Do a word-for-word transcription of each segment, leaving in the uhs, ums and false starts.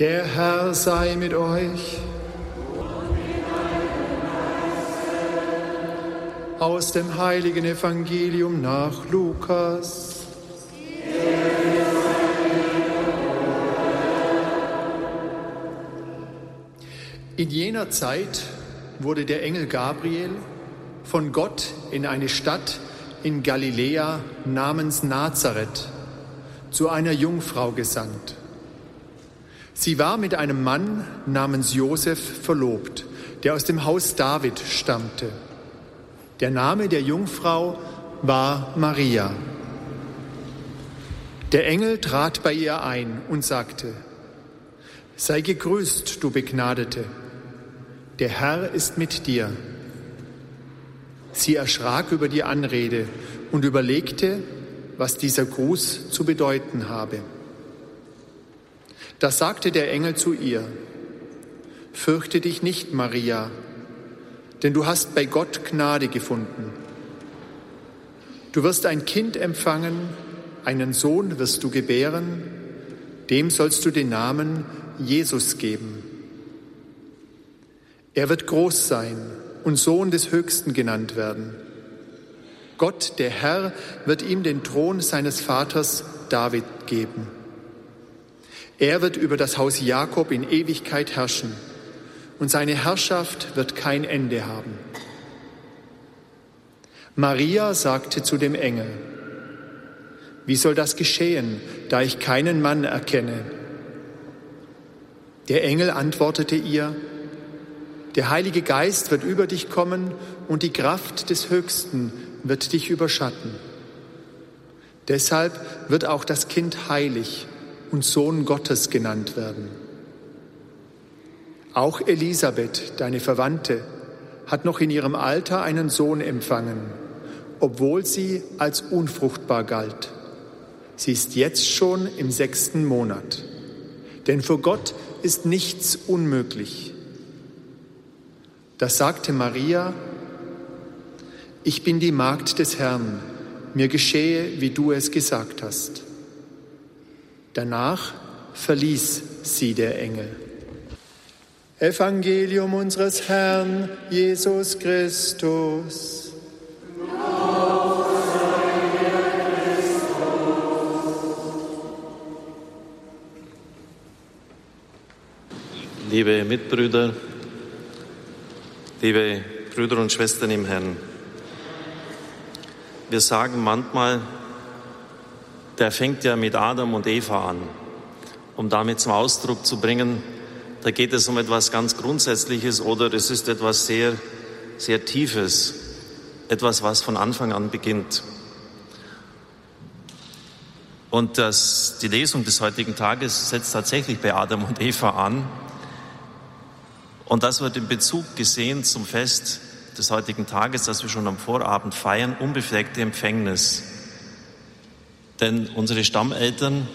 Der Herr sei mit euch. Aus dem Heiligen Evangelium nach Lukas. In jener Zeit wurde der Engel Gabriel von Gott in eine Stadt in Galiläa namens Nazareth zu einer Jungfrau gesandt. Sie war mit einem Mann namens Josef verlobt, der aus dem Haus David stammte. Der Name der Jungfrau war Maria. Der Engel trat bei ihr ein und sagte: Sei gegrüßt, du Begnadete, der Herr ist mit dir. Sie erschrak über die Anrede und überlegte, was dieser Gruß zu bedeuten habe. Da sagte der Engel zu ihr: Fürchte dich nicht, Maria, denn du hast bei Gott Gnade gefunden. Du wirst ein Kind empfangen, einen Sohn wirst du gebären, dem sollst du den Namen Jesus geben. Er wird groß sein und Sohn des Höchsten genannt werden. Gott, der Herr, wird ihm den Thron seines Vaters David geben. Er wird über das Haus Jakob in Ewigkeit herrschen. Und seine Herrschaft wird kein Ende haben. Maria sagte zu dem Engel: Wie soll das geschehen, da ich keinen Mann erkenne? Der Engel antwortete ihr: Der Heilige Geist wird über dich kommen und die Kraft des Höchsten wird dich überschatten. Deshalb wird auch das Kind heilig und Sohn Gottes genannt werden. Auch Elisabeth, deine Verwandte, hat noch in ihrem Alter einen Sohn empfangen, obwohl sie als unfruchtbar galt. Sie ist jetzt schon im sechsten Monat. Denn für Gott ist nichts unmöglich. Das sagte Maria: Ich bin die Magd des Herrn, mir geschehe, wie du es gesagt hast. Danach verließ sie der Engel. Evangelium unseres Herrn Jesus Christus. Liebe Mitbrüder, liebe Brüder und Schwestern im Herrn, wir sagen manchmal, der fängt ja mit Adam und Eva an, um damit zum Ausdruck zu bringen, da geht es um etwas ganz Grundsätzliches oder es ist etwas sehr, sehr Tiefes, etwas, was von Anfang an beginnt. Und das, die Lesung des heutigen Tages setzt tatsächlich bei Adam und Eva an. Und das wird in Bezug gesehen zum Fest des heutigen Tages, das wir schon am Vorabend feiern, unbefleckte Empfängnis. Denn unsere Stammeltern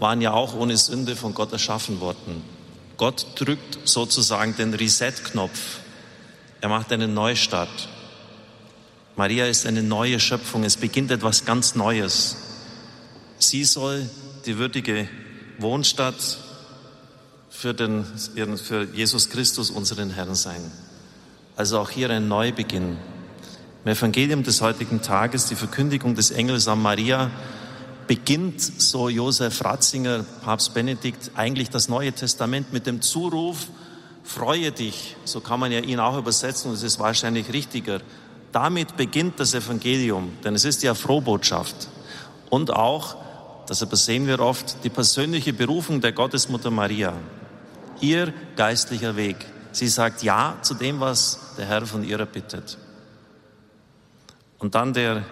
waren ja auch ohne Sünde von Gott erschaffen worden. Gott drückt sozusagen den Reset-Knopf. Er macht einen Neustart. Maria ist eine neue Schöpfung. Es beginnt etwas ganz Neues. Sie soll die würdige Wohnstatt für, den, für Jesus Christus, unseren Herrn, sein. Also auch hier ein Neubeginn. Im Evangelium des heutigen Tages, die Verkündigung des Engels an Maria, beginnt, so Josef Ratzinger, Papst Benedikt, eigentlich das Neue Testament mit dem Zuruf: Freue dich. So kann man ja ihn auch übersetzen und es ist wahrscheinlich richtiger. Damit beginnt das Evangelium, denn es ist ja Frohbotschaft. Und auch, das übersehen wir oft, die persönliche Berufung der Gottesmutter Maria. Ihr geistlicher Weg. Sie sagt Ja zu dem, was der Herr von ihr bittet. Und dann der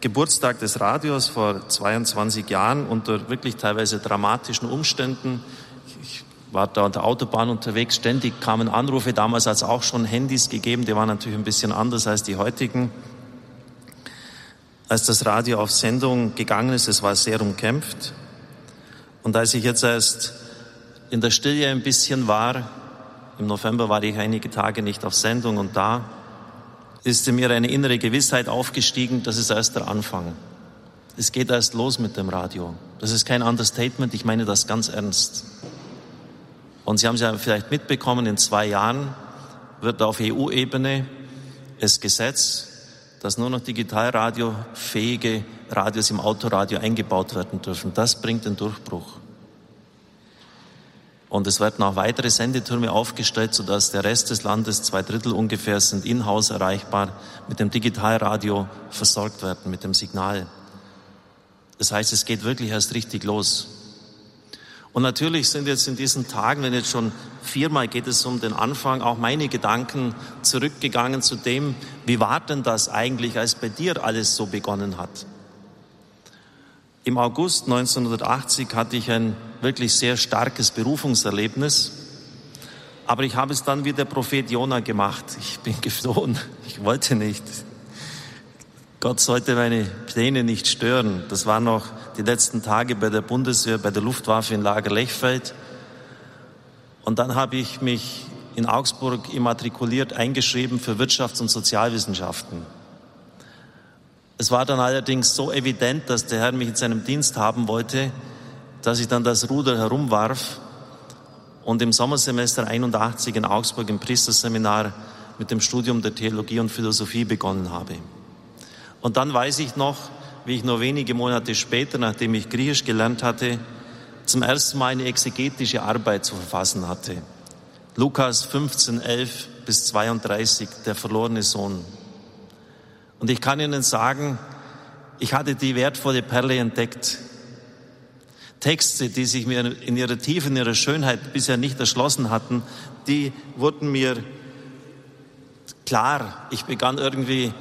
Geburtstag des Radios vor zweiundzwanzig Jahren unter wirklich teilweise dramatischen Umständen. Ich war da an der Autobahn unterwegs, ständig kamen Anrufe, damals hat es auch schon Handys gegeben, die waren natürlich ein bisschen anders als die heutigen. Als das Radio auf Sendung gegangen ist, es war sehr umkämpft. Und als ich jetzt erst in der Stille ein bisschen war, im November war ich einige Tage nicht auf Sendung und da ist in mir eine innere Gewissheit aufgestiegen, das ist erst der Anfang. Es geht erst los mit dem Radio. Das ist kein Understatement, ich meine das ganz ernst. Und Sie haben es ja vielleicht mitbekommen, in zwei Jahren wird auf E U-Ebene das Gesetz, dass nur noch digitalradiofähige Radios im Autoradio eingebaut werden dürfen. Das bringt den Durchbruch. Und es werden auch weitere Sendetürme aufgestellt, sodass der Rest des Landes, zwei Drittel ungefähr, sind in-house erreichbar, mit dem Digitalradio versorgt werden, mit dem Signal. Das heißt, es geht wirklich erst richtig los. Und natürlich sind jetzt in diesen Tagen, wenn jetzt schon viermal geht es um den Anfang, auch meine Gedanken zurückgegangen zu dem, wie war denn das eigentlich, als bei dir alles so begonnen hat? Im August neunzehnhundertachtzig hatte ich ein wirklich sehr starkes Berufungserlebnis, aber ich habe es dann wie der Prophet Jonah gemacht. Ich bin geflohen, ich wollte nicht. Gott sollte meine Pläne nicht stören. Das waren noch die letzten Tage bei der Bundeswehr, bei der Luftwaffe in Lager Lechfeld. Und dann habe ich mich in Augsburg immatrikuliert, eingeschrieben für Wirtschafts- und Sozialwissenschaften. Es war dann allerdings so evident, dass der Herr mich in seinem Dienst haben wollte, dass ich dann das Ruder herumwarf und im Sommersemester einundachtzig in Augsburg im Priesterseminar mit dem Studium der Theologie und Philosophie begonnen habe. Und dann weiß ich noch, wie ich nur wenige Monate später, nachdem ich Griechisch gelernt hatte, zum ersten Mal eine exegetische Arbeit zu verfassen hatte. Lukas fünfzehn, elf bis zweiunddreißig, der verlorene Sohn. Und ich kann Ihnen sagen, ich hatte die wertvolle Perle entdeckt. Texte, die sich mir in ihrer Tiefe, in ihrer Schönheit bisher nicht erschlossen hatten, die wurden mir klar. Ich begann irgendwie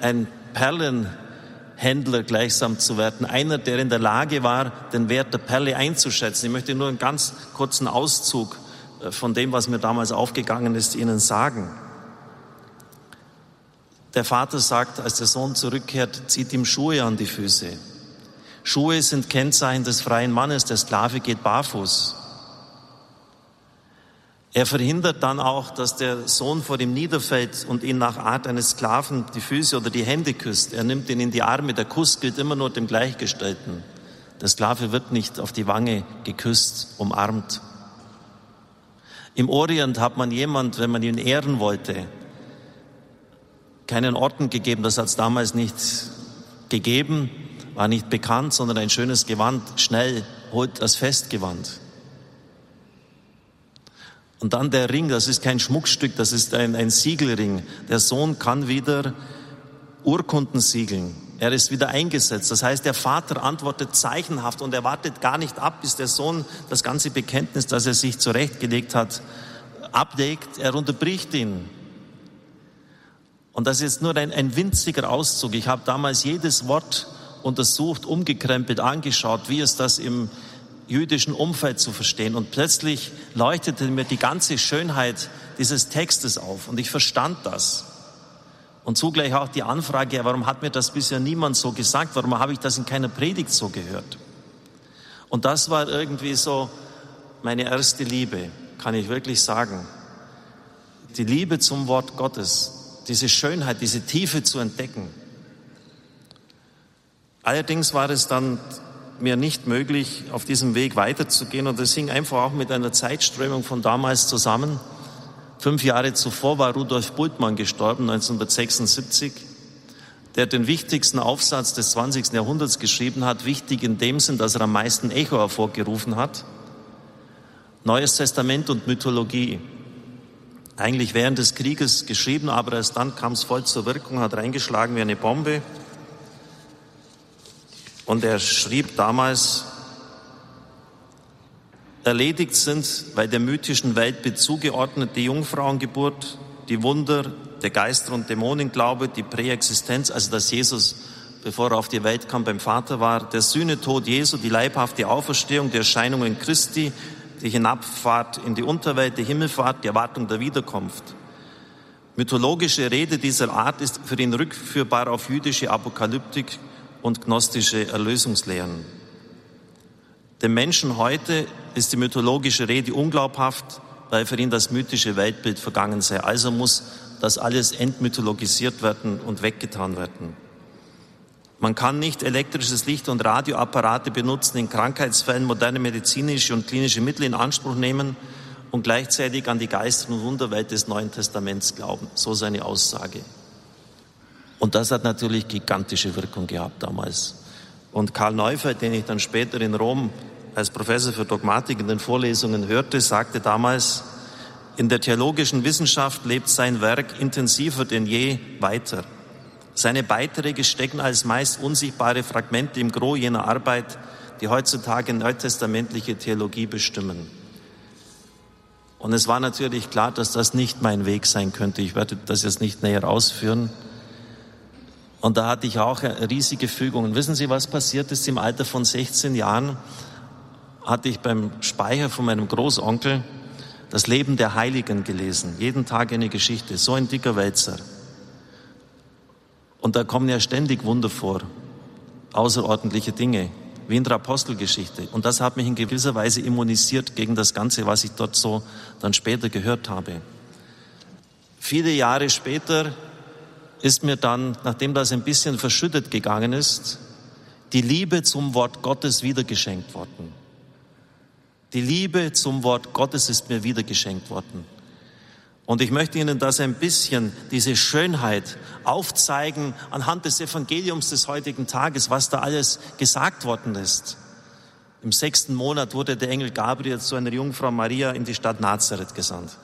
ein Perlenhändler gleichsam zu werden. Einer, der in der Lage war, den Wert der Perle einzuschätzen. Ich möchte nur einen ganz kurzen Auszug von dem, was mir damals aufgegangen ist, Ihnen sagen. Der Vater sagt, als der Sohn zurückkehrt, zieht ihm Schuhe an die Füße. Schuhe sind Kennzeichen des freien Mannes. Der Sklave geht barfuß. Er verhindert dann auch, dass der Sohn vor ihm niederfällt und ihn nach Art eines Sklaven die Füße oder die Hände küsst. Er nimmt ihn in die Arme. Der Kuss gilt immer nur dem Gleichgestellten. Der Sklave wird nicht auf die Wange geküsst, umarmt. Im Orient hat man jemand, wenn man ihn ehren wollte, keinen Orden gegeben. Das hat es damals nicht gegeben, war nicht bekannt, sondern ein schönes Gewand. Schnell holt das Festgewand. Und dann der Ring, das ist kein Schmuckstück, das ist ein, ein Siegelring. Der Sohn kann wieder Urkunden siegeln. Er ist wieder eingesetzt. Das heißt, der Vater antwortet zeichenhaft und er wartet gar nicht ab, bis der Sohn das ganze Bekenntnis, das er sich zurechtgelegt hat, ablegt. Er unterbricht ihn. Und das ist nur ein, ein winziger Auszug. Ich habe damals jedes Wort untersucht, umgekrempelt, angeschaut, wie es das im jüdischen Umfeld zu verstehen. Und plötzlich leuchtete mir die ganze Schönheit dieses Textes auf. Und ich verstand das. Und zugleich auch die Anfrage, ja, warum hat mir das bisher niemand so gesagt? Warum habe ich das in keiner Predigt so gehört? Und das war irgendwie so meine erste Liebe, kann ich wirklich sagen. Die Liebe zum Wort Gottes, diese Schönheit, diese Tiefe zu entdecken. Allerdings war es dann mir nicht möglich, auf diesem Weg weiterzugehen. Und das hing einfach auch mit einer Zeitströmung von damals zusammen. Fünf Jahre zuvor war Rudolf Bultmann gestorben, neunzehnhundertsechsundsiebzig, der den wichtigsten Aufsatz des zwanzigsten Jahrhunderts geschrieben hat. Wichtig in dem Sinn, dass er am meisten Echo hervorgerufen hat. Neues Testament und Mythologie. Eigentlich während des Krieges geschrieben, aber erst dann kam es voll zur Wirkung, hat reingeschlagen wie eine Bombe. Und er schrieb damals, erledigt sind bei der mythischen Welt zugeordnet die Jungfrauengeburt, die Wunder, der Geister- und Dämonenglaube, die Präexistenz, also dass Jesus, bevor er auf die Welt kam, beim Vater war, der Sühnetod Jesu, die leibhafte Auferstehung, die Erscheinungen Christi, die Hinabfahrt in die Unterwelt, die Himmelfahrt, die Erwartung der Wiederkunft. Mythologische Rede dieser Art ist für ihn rückführbar auf jüdische Apokalyptik und gnostische Erlösungslehren. Dem Menschen heute ist die mythologische Rede unglaubhaft, weil für ihn das mythische Weltbild vergangen sei. Also muss das alles entmythologisiert werden und weggetan werden. Man kann nicht elektrisches Licht und Radioapparate benutzen, in Krankheitsfällen moderne medizinische und klinische Mittel in Anspruch nehmen und gleichzeitig an die Geister- und Wunderwelt des Neuen Testaments glauben. So seine Aussage. Und das hat natürlich gigantische Wirkung gehabt damals. Und Karl Neufer, den ich dann später in Rom als Professor für Dogmatik in den Vorlesungen hörte, sagte damals, in der theologischen Wissenschaft lebt sein Werk intensiver denn je weiter. Seine Beiträge stecken als meist unsichtbare Fragmente im Gros jener Arbeit, die heutzutage neutestamentliche Theologie bestimmen. Und es war natürlich klar, dass das nicht mein Weg sein könnte. Ich werde das jetzt nicht näher ausführen. Und da hatte ich auch riesige Fügungen. Wissen Sie, was passiert ist? Im Alter von sechzehn Jahren hatte ich beim Speicher von meinem Großonkel das Leben der Heiligen gelesen. Jeden Tag eine Geschichte, so ein dicker Wälzer. Und da kommen ja ständig Wunder vor, außerordentliche Dinge, wie in der Apostelgeschichte. Und das hat mich in gewisser Weise immunisiert gegen das Ganze, was ich dort so dann später gehört habe. Viele Jahre später ist mir dann, nachdem das ein bisschen verschüttet gegangen ist, die Liebe zum Wort Gottes wiedergeschenkt worden. Die Liebe zum Wort Gottes ist mir wiedergeschenkt worden. Und ich möchte Ihnen das ein bisschen, diese Schönheit aufzeigen anhand des Evangeliums des heutigen Tages, was da alles gesagt worden ist. Im sechsten Monat wurde der Engel Gabriel zu einer Jungfrau Maria in die Stadt Nazareth gesandt.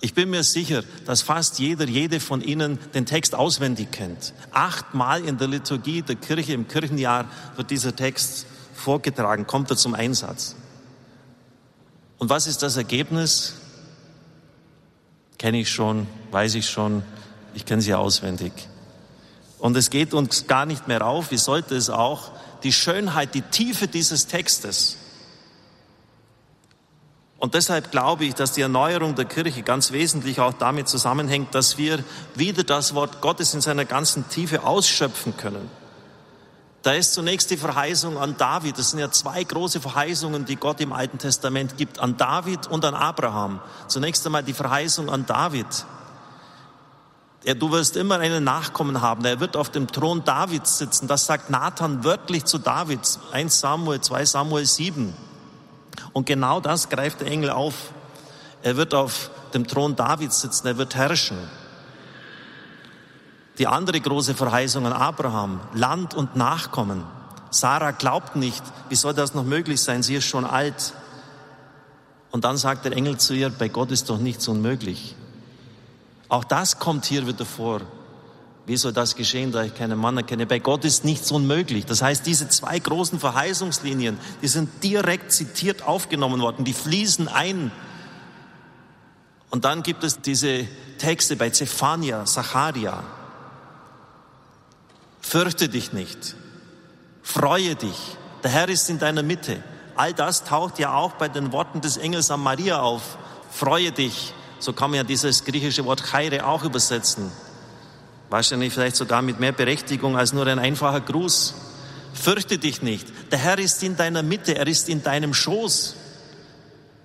Ich bin mir sicher, dass fast jeder, jede von Ihnen den Text auswendig kennt. Achtmal in der Liturgie der Kirche im Kirchenjahr wird dieser Text vorgetragen, kommt er zum Einsatz. Und was ist das Ergebnis? Kenne ich schon, weiß ich schon, ich kenne sie ja auswendig. Und es geht uns gar nicht mehr auf, wie sollte es auch, die Schönheit, die Tiefe dieses Textes. Und deshalb glaube ich, dass die Erneuerung der Kirche ganz wesentlich auch damit zusammenhängt, dass wir wieder das Wort Gottes in seiner ganzen Tiefe ausschöpfen können. Da ist zunächst die Verheißung an David. Das sind ja zwei große Verheißungen, die Gott im Alten Testament gibt, an David und an Abraham. Zunächst einmal die Verheißung an David. Er, du wirst immer einen Nachkommen haben. Er wird auf dem Thron Davids sitzen. Das sagt Nathan wörtlich zu David. erster Samuel, zweiter Samuel sieben. Und genau das greift der Engel auf. Er wird auf dem Thron Davids sitzen. Er wird herrschen. Die andere große Verheißung an Abraham, Land und Nachkommen. Sarah glaubt nicht, wie soll das noch möglich sein, sie ist schon alt. Und dann sagt der Engel zu ihr, bei Gott ist doch nichts unmöglich. Auch das kommt hier wieder vor. Wie soll das geschehen, da ich keinen Mann erkenne? Bei Gott ist nichts unmöglich. Das heißt, diese zwei großen Verheißungslinien, die sind direkt zitiert aufgenommen worden, die fließen ein. Und dann gibt es diese Texte bei Zephania, Sacharia. Fürchte dich nicht, freue dich, der Herr ist in deiner Mitte. All das taucht ja auch bei den Worten des Engels an Maria auf. Freue dich, so kann man ja dieses griechische Wort Chaire auch übersetzen. Wahrscheinlich vielleicht sogar mit mehr Berechtigung als nur ein einfacher Gruß. Fürchte dich nicht, der Herr ist in deiner Mitte, er ist in deinem Schoß.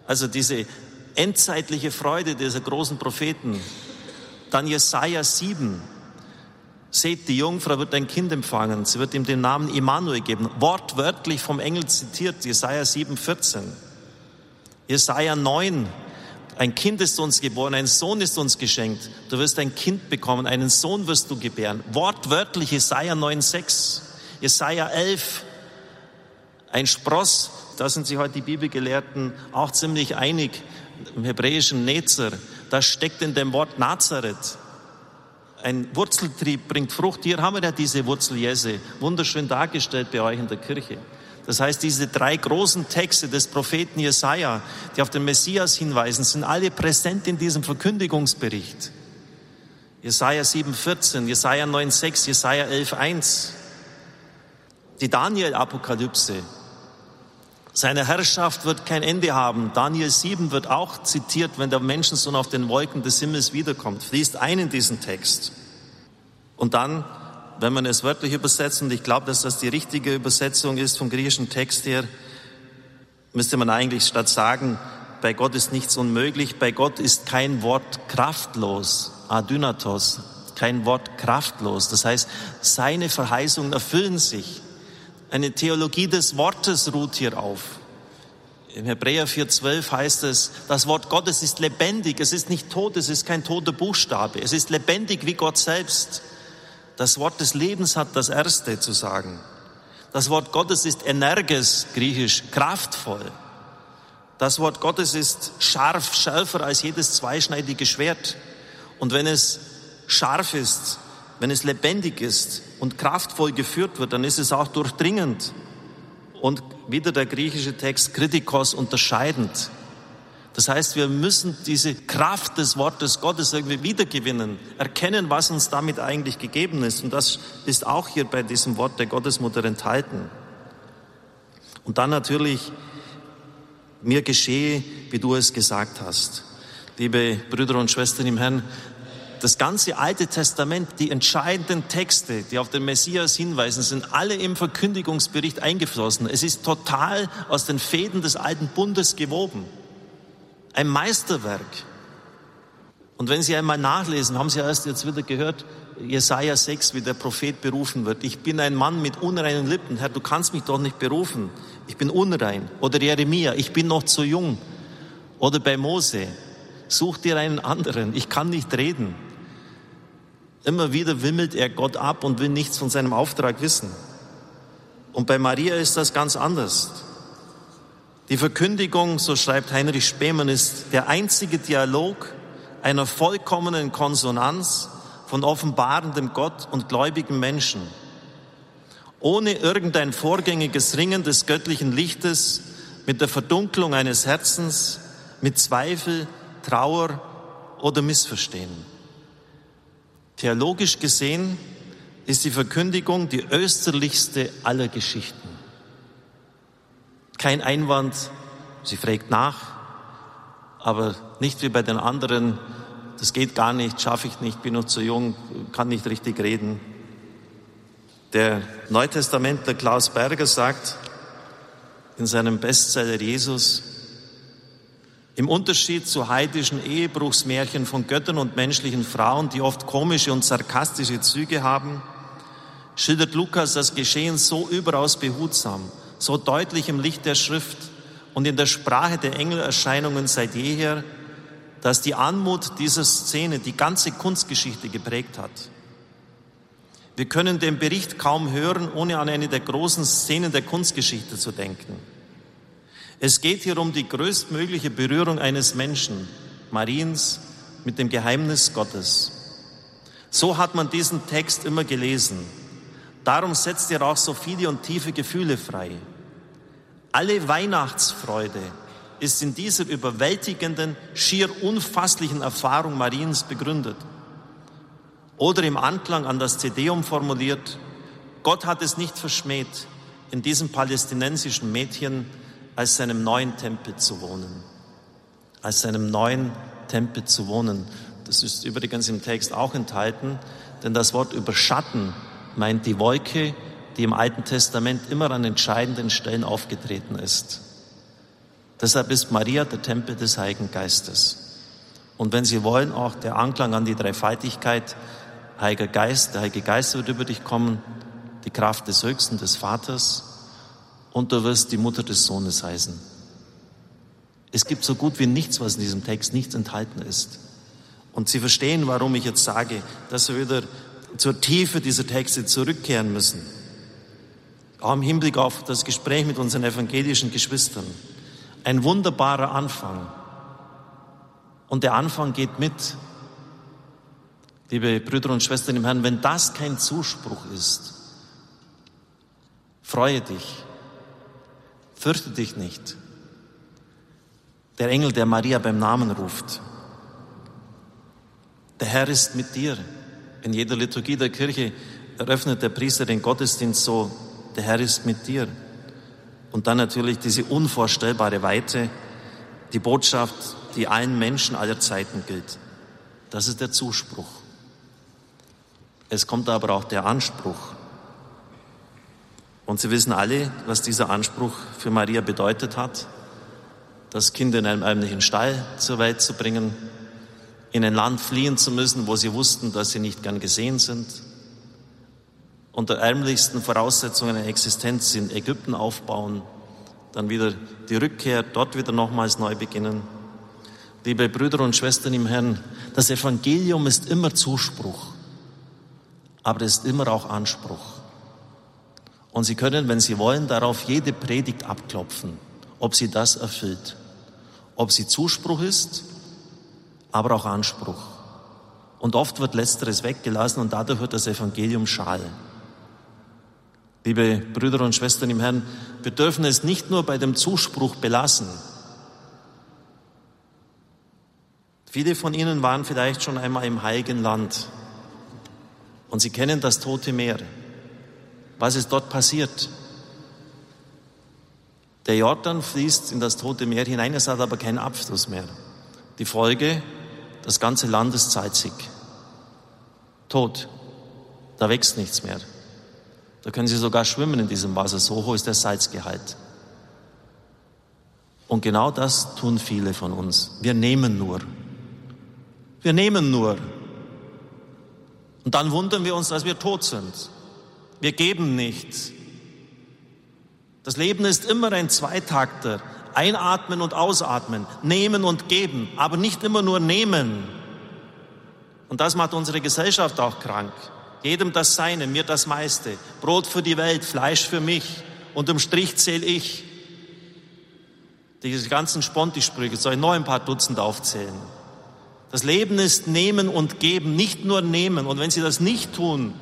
Also diese endzeitliche Freude dieser großen Propheten. Dann Jesaja sieben. Seht, die Jungfrau wird ein Kind empfangen, sie wird ihm den Namen Immanuel geben. Wortwörtlich vom Engel zitiert, Jesaja sieben, vierzehn. Jesaja neun, ein Kind ist uns geboren, ein Sohn ist uns geschenkt. Du wirst ein Kind bekommen, einen Sohn wirst du gebären. Wortwörtlich Jesaja neun, sechs. Jesaja elf, ein Spross, da sind sich heute die Bibelgelehrten auch ziemlich einig, im hebräischen Nezer, das steckt in dem Wort Nazareth. Ein Wurzeltrieb bringt Frucht. Hier haben wir ja diese Wurzel Jesse, wunderschön dargestellt bei euch in der Kirche. Das heißt, diese drei großen Texte des Propheten Jesaja, die auf den Messias hinweisen, sind alle präsent in diesem Verkündigungsbericht. Jesaja sieben, vierzehn, Jesaja neun, sechs, Jesaja elf, eins. Die Daniel-Apokalypse. Seine Herrschaft wird kein Ende haben. Daniel sieben wird auch zitiert, wenn der Menschensohn auf den Wolken des Himmels wiederkommt. Fließt ein in diesen Text. Und dann, wenn man es wörtlich übersetzt, und ich glaube, dass das die richtige Übersetzung ist vom griechischen Text her, müsste man eigentlich statt sagen, bei Gott ist nichts unmöglich, bei Gott ist kein Wort kraftlos, adynatos, kein Wort kraftlos. Das heißt, seine Verheißungen erfüllen sich. Eine Theologie des Wortes ruht hier auf. In Hebräer vier zwölf heißt es, das Wort Gottes ist lebendig, es ist nicht tot, es ist kein toter Buchstabe, es ist lebendig wie Gott selbst. Das Wort des Lebens hat das Erste zu sagen. Das Wort Gottes ist energes, griechisch, kraftvoll. Das Wort Gottes ist scharf, schärfer als jedes zweischneidige Schwert. Und wenn es scharf ist, wenn es lebendig ist und kraftvoll geführt wird, dann ist es auch durchdringend. Und wieder der griechische Text, kritikos, unterscheidend. Das heißt, wir müssen diese Kraft des Wortes Gottes irgendwie wiedergewinnen, erkennen, was uns damit eigentlich gegeben ist. Und das ist auch hier bei diesem Wort der Gottesmutter enthalten. Und dann natürlich, mir geschehe, wie du es gesagt hast. Liebe Brüder und Schwestern im Herrn, das ganze Alte Testament, die entscheidenden Texte, die auf den Messias hinweisen, sind alle im Verkündigungsbericht eingeflossen. Es ist total aus den Fäden des alten Bundes gewoben. Ein Meisterwerk. Und wenn Sie einmal nachlesen, haben Sie erst jetzt wieder gehört, Jesaja sechs, wie der Prophet berufen wird. Ich bin ein Mann mit unreinen Lippen. Herr, du kannst mich doch nicht berufen. Ich bin unrein. Oder Jeremia, ich bin noch zu jung. Oder bei Mose, such dir einen anderen. Ich kann nicht reden. Immer wieder wimmelt er Gott ab und will nichts von seinem Auftrag wissen. Und bei Maria ist das ganz anders. Die Verkündigung, so schreibt Heinrich Spemann, ist der einzige Dialog einer vollkommenen Konsonanz von offenbarendem Gott und gläubigen Menschen. Ohne irgendein vorgängiges Ringen des göttlichen Lichtes, mit der Verdunklung eines Herzens, mit Zweifel, Trauer oder Missverstehen. Theologisch gesehen ist die Verkündigung die österlichste aller Geschichten. Kein Einwand, sie fragt nach, aber nicht wie bei den anderen, das geht gar nicht, schaffe ich nicht, bin noch zu jung, kann nicht richtig reden. Der Neutestamentler Klaus Berger sagt in seinem Bestseller Jesus, im Unterschied zu heidischen Ehebruchsmärchen von Göttern und menschlichen Frauen, die oft komische und sarkastische Züge haben, schildert Lukas das Geschehen so überaus behutsam, so deutlich im Licht der Schrift und in der Sprache der Engelerscheinungen seit jeher, dass die Anmut dieser Szene die ganze Kunstgeschichte geprägt hat. Wir können den Bericht kaum hören, ohne an eine der großen Szenen der Kunstgeschichte zu denken. Es geht hier um die größtmögliche Berührung eines Menschen, Mariens, mit dem Geheimnis Gottes. So hat man diesen Text immer gelesen. Darum setzt er auch so viele und tiefe Gefühle frei. Alle Weihnachtsfreude ist in dieser überwältigenden, schier unfasslichen Erfahrung Mariens begründet. Oder im Anklang an das Tedeum formuliert, Gott hat es nicht verschmäht, in diesem palästinensischen Mädchen als seinem neuen Tempel zu wohnen. Als seinem neuen Tempel zu wohnen. Das ist übrigens im Text auch enthalten, denn das Wort überschatten meint die Wolke, die im Alten Testament immer an entscheidenden Stellen aufgetreten ist. Deshalb ist Maria der Tempel des Heiligen Geistes. Und wenn Sie wollen, auch der Anklang an die Dreifaltigkeit, Heiliger Geist, der Heilige Geist wird über dich kommen, die Kraft des Höchsten, des Vaters, und du wirst die Mutter des Sohnes heißen. Es gibt so gut wie nichts, was in diesem Text nicht enthalten ist. Und Sie verstehen, warum ich jetzt sage, dass wir wieder zur Tiefe dieser Texte zurückkehren müssen. Auch im Hinblick auf das Gespräch mit unseren evangelischen Geschwistern. Ein wunderbarer Anfang. Und der Anfang geht mit. Liebe Brüder und Schwestern im Herrn, wenn das kein Zuspruch ist, freue dich, fürchte dich nicht. Der Engel, der Maria beim Namen ruft. Der Herr ist mit dir. In jeder Liturgie der Kirche eröffnet der Priester den Gottesdienst so, der Herr ist mit dir. Und dann natürlich diese unvorstellbare Weite, die Botschaft, die allen Menschen aller Zeiten gilt. Das ist der Zuspruch. Es kommt aber auch der Anspruch. Und Sie wissen alle, was dieser Anspruch für Maria bedeutet hat, das Kind in einem ärmlichen Stall zur Welt zu bringen, in ein Land fliehen zu müssen, wo sie wussten, dass sie nicht gern gesehen sind, unter ärmlichsten Voraussetzungen eine Existenz in Ägypten aufbauen, dann wieder die Rückkehr, dort wieder nochmals neu beginnen. Liebe Brüder und Schwestern im Herrn, das Evangelium ist immer Zuspruch, aber es ist immer auch Anspruch. Und Sie können, wenn Sie wollen, darauf jede Predigt abklopfen, ob sie das erfüllt. Ob sie Zuspruch ist, aber auch Anspruch. Und oft wird Letzteres weggelassen und dadurch wird das Evangelium schal. Liebe Brüder und Schwestern im Herrn, wir dürfen es nicht nur bei dem Zuspruch belassen. Viele von Ihnen waren vielleicht schon einmal im Heiligen Land und Sie kennen das Tote Meer. Was ist dort passiert? Der Jordan fließt in das Tote Meer hinein, es hat aber keinen Abfluss mehr. Die Folge, das ganze Land ist salzig. Tot. Da wächst nichts mehr. Da können Sie sogar schwimmen in diesem Wasser, so hoch ist der Salzgehalt. Und genau das tun viele von uns. Wir nehmen nur. Wir nehmen nur. Und dann wundern wir uns, dass wir tot sind. Wir geben nichts. Das Leben ist immer ein Zweitakter, einatmen und ausatmen, nehmen und geben, aber nicht immer nur nehmen. Und das macht unsere Gesellschaft auch krank. Jedem das Seine, mir das meiste, Brot für die Welt, Fleisch für mich, unterm Strich zähle ich. Diese ganzen Spontisprüche, soll ich noch ein paar Dutzend aufzählen. Das Leben ist nehmen und geben, nicht nur nehmen. Und wenn Sie das nicht tun,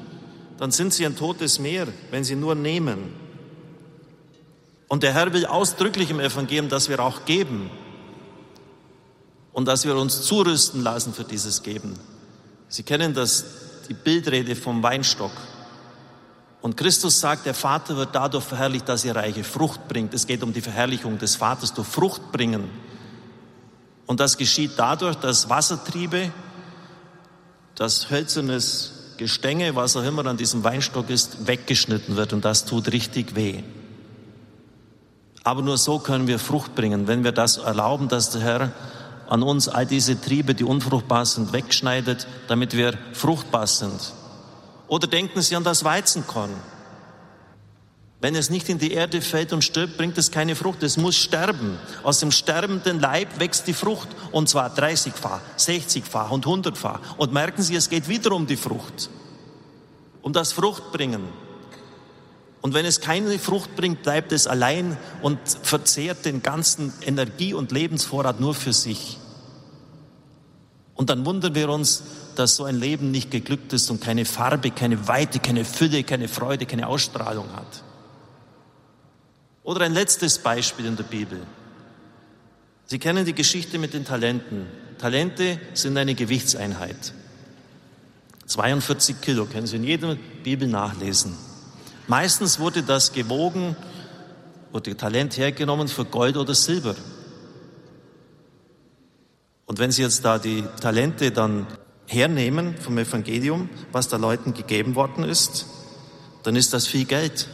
dann sind Sie ein totes Meer, wenn Sie nur nehmen. Und der Herr will ausdrücklich im Evangelium, dass wir auch geben und dass wir uns zurüsten lassen für dieses Geben. Sie kennen das, die Bildrede vom Weinstock. Und Christus sagt, der Vater wird dadurch verherrlicht, dass er reiche Frucht bringt. Es geht um die Verherrlichung des Vaters durch Frucht bringen. Und das geschieht dadurch, dass Wassertriebe, das hölzernes Gestänge, was auch immer an diesem Weinstock ist, weggeschnitten wird. Und das tut richtig weh. Aber nur so können wir Frucht bringen, wenn wir das erlauben, dass der Herr an uns all diese Triebe, die unfruchtbar sind, wegschneidet, damit wir fruchtbar sind. Oder denken Sie an das Weizenkorn. Wenn es nicht in die Erde fällt und stirbt, bringt es keine Frucht. Es muss sterben. Aus dem sterbenden Leib wächst die Frucht. Und zwar dreißigfach, sechzigfach und hundertfach. Und merken Sie, es geht wieder um die Frucht. Um das Fruchtbringen. Und wenn es keine Frucht bringt, bleibt es allein und verzehrt den ganzen Energie- und Lebensvorrat nur für sich. Und dann wundern wir uns, dass so ein Leben nicht geglückt ist und keine Farbe, keine Weite, keine Fülle, keine Freude, keine Ausstrahlung hat. Oder ein letztes Beispiel in der Bibel. Sie kennen die Geschichte mit den Talenten. Talente sind eine Gewichtseinheit. zweiundvierzig Kilo, können Sie in jeder Bibel nachlesen. Meistens wurde das gewogen, wurde Talent hergenommen für Gold oder Silber. Und wenn Sie jetzt da die Talente dann hernehmen vom Evangelium, was da Leuten gegeben worden ist, dann ist das viel Geld.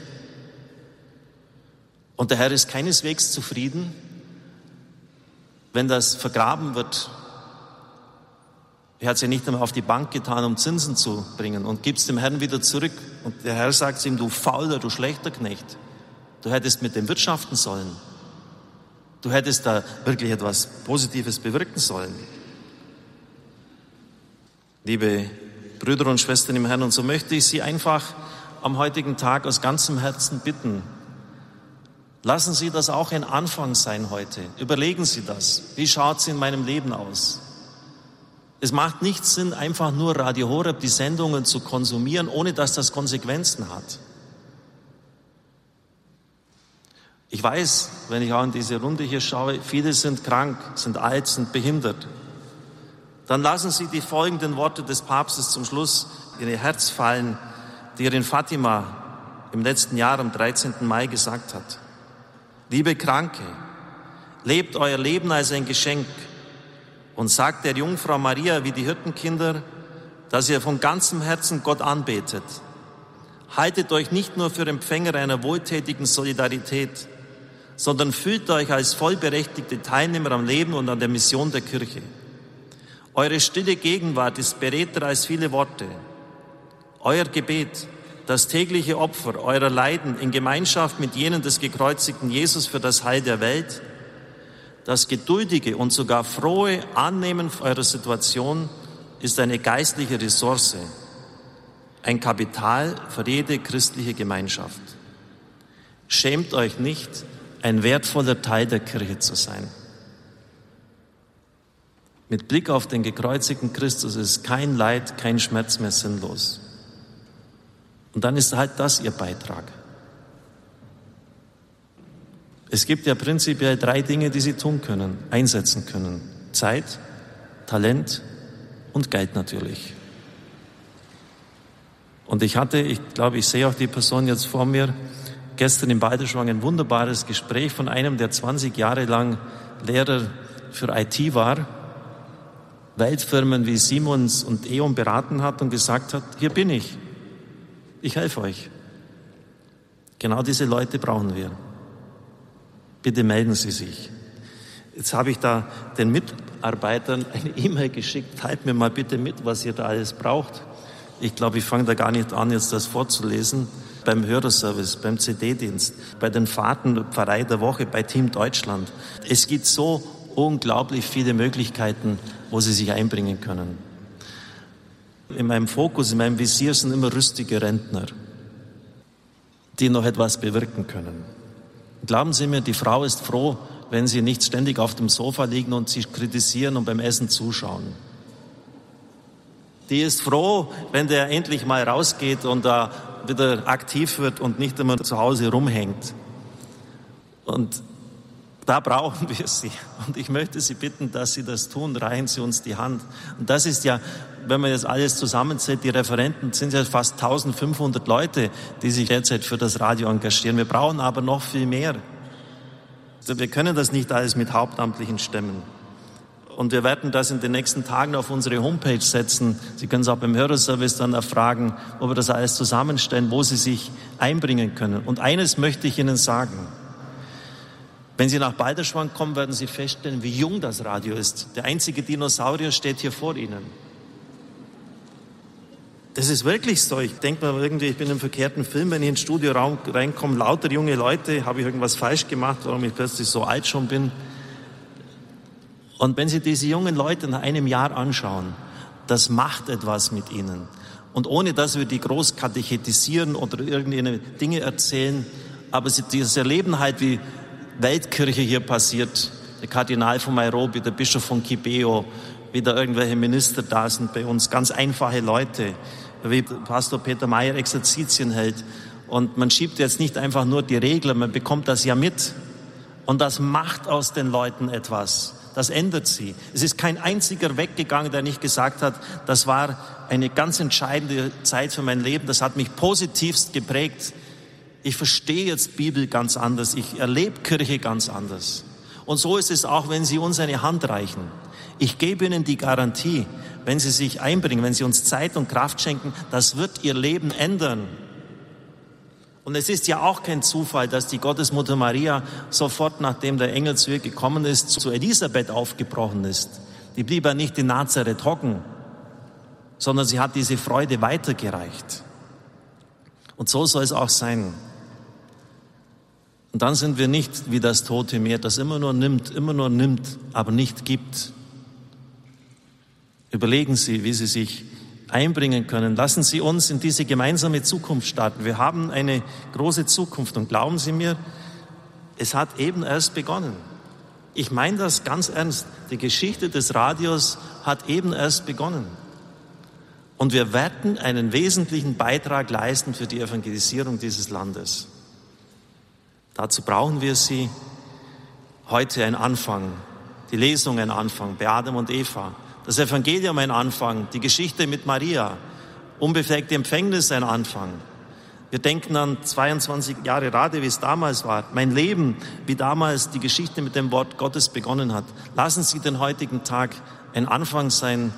Und der Herr ist keineswegs zufrieden, wenn das vergraben wird. Er hat es ja nicht einmal auf die Bank getan, um Zinsen zu bringen und gibt es dem Herrn wieder zurück. Und der Herr sagt zu ihm, du fauler, du schlechter Knecht, du hättest mit dem wirtschaften sollen. Du hättest da wirklich etwas Positives bewirken sollen. Liebe Brüder und Schwestern im Herrn, und so möchte ich Sie einfach am heutigen Tag aus ganzem Herzen bitten, lassen Sie das auch ein Anfang sein heute. Überlegen Sie das. Wie schaut es in meinem Leben aus? Es macht nicht Sinn, einfach nur Radio Horeb, die Sendungen zu konsumieren, ohne dass das Konsequenzen hat. Ich weiß, wenn ich auch in diese Runde hier schaue, viele sind krank, sind alt, sind behindert. Dann lassen Sie die folgenden Worte des Papstes zum Schluss in Ihr Herz fallen, die er in Fatima im letzten Jahr am dreizehnten Mai gesagt hat. Liebe Kranke, lebt euer Leben als ein Geschenk. Und sagt der Jungfrau Maria wie die Hirtenkinder, dass ihr von ganzem Herzen Gott anbetet. Haltet euch nicht nur für Empfänger einer wohltätigen Solidarität, sondern fühlt euch als vollberechtigte Teilnehmer am Leben und an der Mission der Kirche. Eure stille Gegenwart ist beredter als viele Worte. Euer Gebet das tägliche Opfer eurer Leiden in Gemeinschaft mit jenen des gekreuzigten Jesus für das Heil der Welt, das geduldige und sogar frohe Annehmen eurer Situation ist eine geistliche Ressource, ein Kapital für jede christliche Gemeinschaft. Schämt euch nicht, ein wertvoller Teil der Kirche zu sein. Mit Blick auf den gekreuzigten Christus ist kein Leid, kein Schmerz mehr sinnlos. Und dann ist halt das ihr Beitrag. Es gibt ja prinzipiell drei Dinge, die sie tun können, einsetzen können. Zeit, Talent und Geld natürlich. Und ich hatte, ich glaube, ich sehe auch die Person jetzt vor mir, gestern im Balderschwang ein wunderbares Gespräch von einem, der zwanzig Jahre lang Lehrer für I T war, Weltfirmen wie Siemens und E O N beraten hat und gesagt hat, hier bin ich, ich helfe euch. Genau diese Leute brauchen wir. Bitte melden Sie sich. Jetzt habe ich da den Mitarbeitern eine E-Mail geschickt, teilt mir mal bitte mit, was ihr da alles braucht. Ich glaube, ich fange da gar nicht an, jetzt das vorzulesen. Beim Hörerservice, beim C D-Dienst, bei den Fahrten der Pfarrei der Woche, bei Team Deutschland. Es gibt so unglaublich viele Möglichkeiten, wo sie sich einbringen können. In meinem Fokus, in meinem Visier sind immer rüstige Rentner, die noch etwas bewirken können. Glauben Sie mir, die Frau ist froh, wenn sie nicht ständig auf dem Sofa liegen und sie kritisieren und beim Essen zuschauen. Die ist froh, wenn der endlich mal rausgeht und da wieder aktiv wird und nicht immer zu Hause rumhängt. Und da brauchen wir sie. Und ich möchte Sie bitten, dass Sie das tun. Reichen Sie uns die Hand. Und das ist ja, wenn man jetzt alles zusammenzählt, die Referenten sind ja fast eintausendfünfhundert Leute, die sich derzeit für das Radio engagieren. Wir brauchen aber noch viel mehr. Also wir können das nicht alles mit Hauptamtlichen stemmen. Und wir werden das in den nächsten Tagen auf unsere Homepage setzen. Sie können es auch beim Hörerservice dann erfragen, ob wir das alles zusammenstellen, wo Sie sich einbringen können. Und eines möchte ich Ihnen sagen. Wenn Sie nach Balderschwang kommen, werden Sie feststellen, wie jung das Radio ist. Der einzige Dinosaurier steht hier vor Ihnen. Das ist wirklich so. Ich denke mir irgendwie, ich bin im verkehrten Film, wenn ich in den Studioraum reinkomme, lauter junge Leute, habe ich irgendwas falsch gemacht, warum ich plötzlich so alt schon bin. Und wenn Sie diese jungen Leute nach einem Jahr anschauen, das macht etwas mit ihnen. Und ohne, dass wir die groß katechetisieren oder irgendeine Dinge erzählen, aber sie dieses Erleben halt, wie Weltkirche hier passiert, der Kardinal von Nairobi, der Bischof von Kibeo, wie da irgendwelche Minister da sind bei uns, ganz einfache Leute, wie Pastor Peter Mayer Exerzitien hält. Und man schiebt jetzt nicht einfach nur die Regler, man bekommt das ja mit. Und das macht aus den Leuten etwas. Das ändert sie. Es ist kein einziger weggegangen, der nicht gesagt hat, das war eine ganz entscheidende Zeit für mein Leben, das hat mich positivst geprägt. Ich verstehe jetzt Bibel ganz anders, ich erlebe Kirche ganz anders. Und so ist es auch, wenn Sie uns eine Hand reichen. Ich gebe Ihnen die Garantie, wenn Sie sich einbringen, wenn Sie uns Zeit und Kraft schenken, das wird Ihr Leben ändern. Und es ist ja auch kein Zufall, dass die Gottesmutter Maria sofort, nachdem der Engel zu ihr gekommen ist, zu Elisabeth aufgebrochen ist. Die blieb ja nicht in Nazareth hocken, sondern sie hat diese Freude weitergereicht. Und so soll es auch sein. Und dann sind wir nicht wie das Tote Meer, das immer nur nimmt, immer nur nimmt, aber nicht gibt. Überlegen Sie, wie Sie sich einbringen können. Lassen Sie uns in diese gemeinsame Zukunft starten. Wir haben eine große Zukunft und glauben Sie mir, es hat eben erst begonnen. Ich meine das ganz ernst. Die Geschichte des Radios hat eben erst begonnen. Und wir werden einen wesentlichen Beitrag leisten für die Evangelisierung dieses Landes. Dazu brauchen wir Sie. Heute ein Anfang, die Lesung ein Anfang, bei Adam und Eva. Das Evangelium ein Anfang, die Geschichte mit Maria, unbefleckte Empfängnis ein Anfang. Wir denken an zweiundzwanzig Jahre Radio, wie es damals war. Mein Leben, wie damals die Geschichte mit dem Wort Gottes begonnen hat. Lassen Sie den heutigen Tag ein Anfang sein,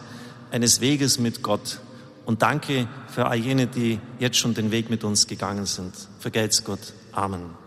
eines Weges mit Gott. Und danke für all jene, die jetzt schon den Weg mit uns gegangen sind. Vergelt's Gott. Amen.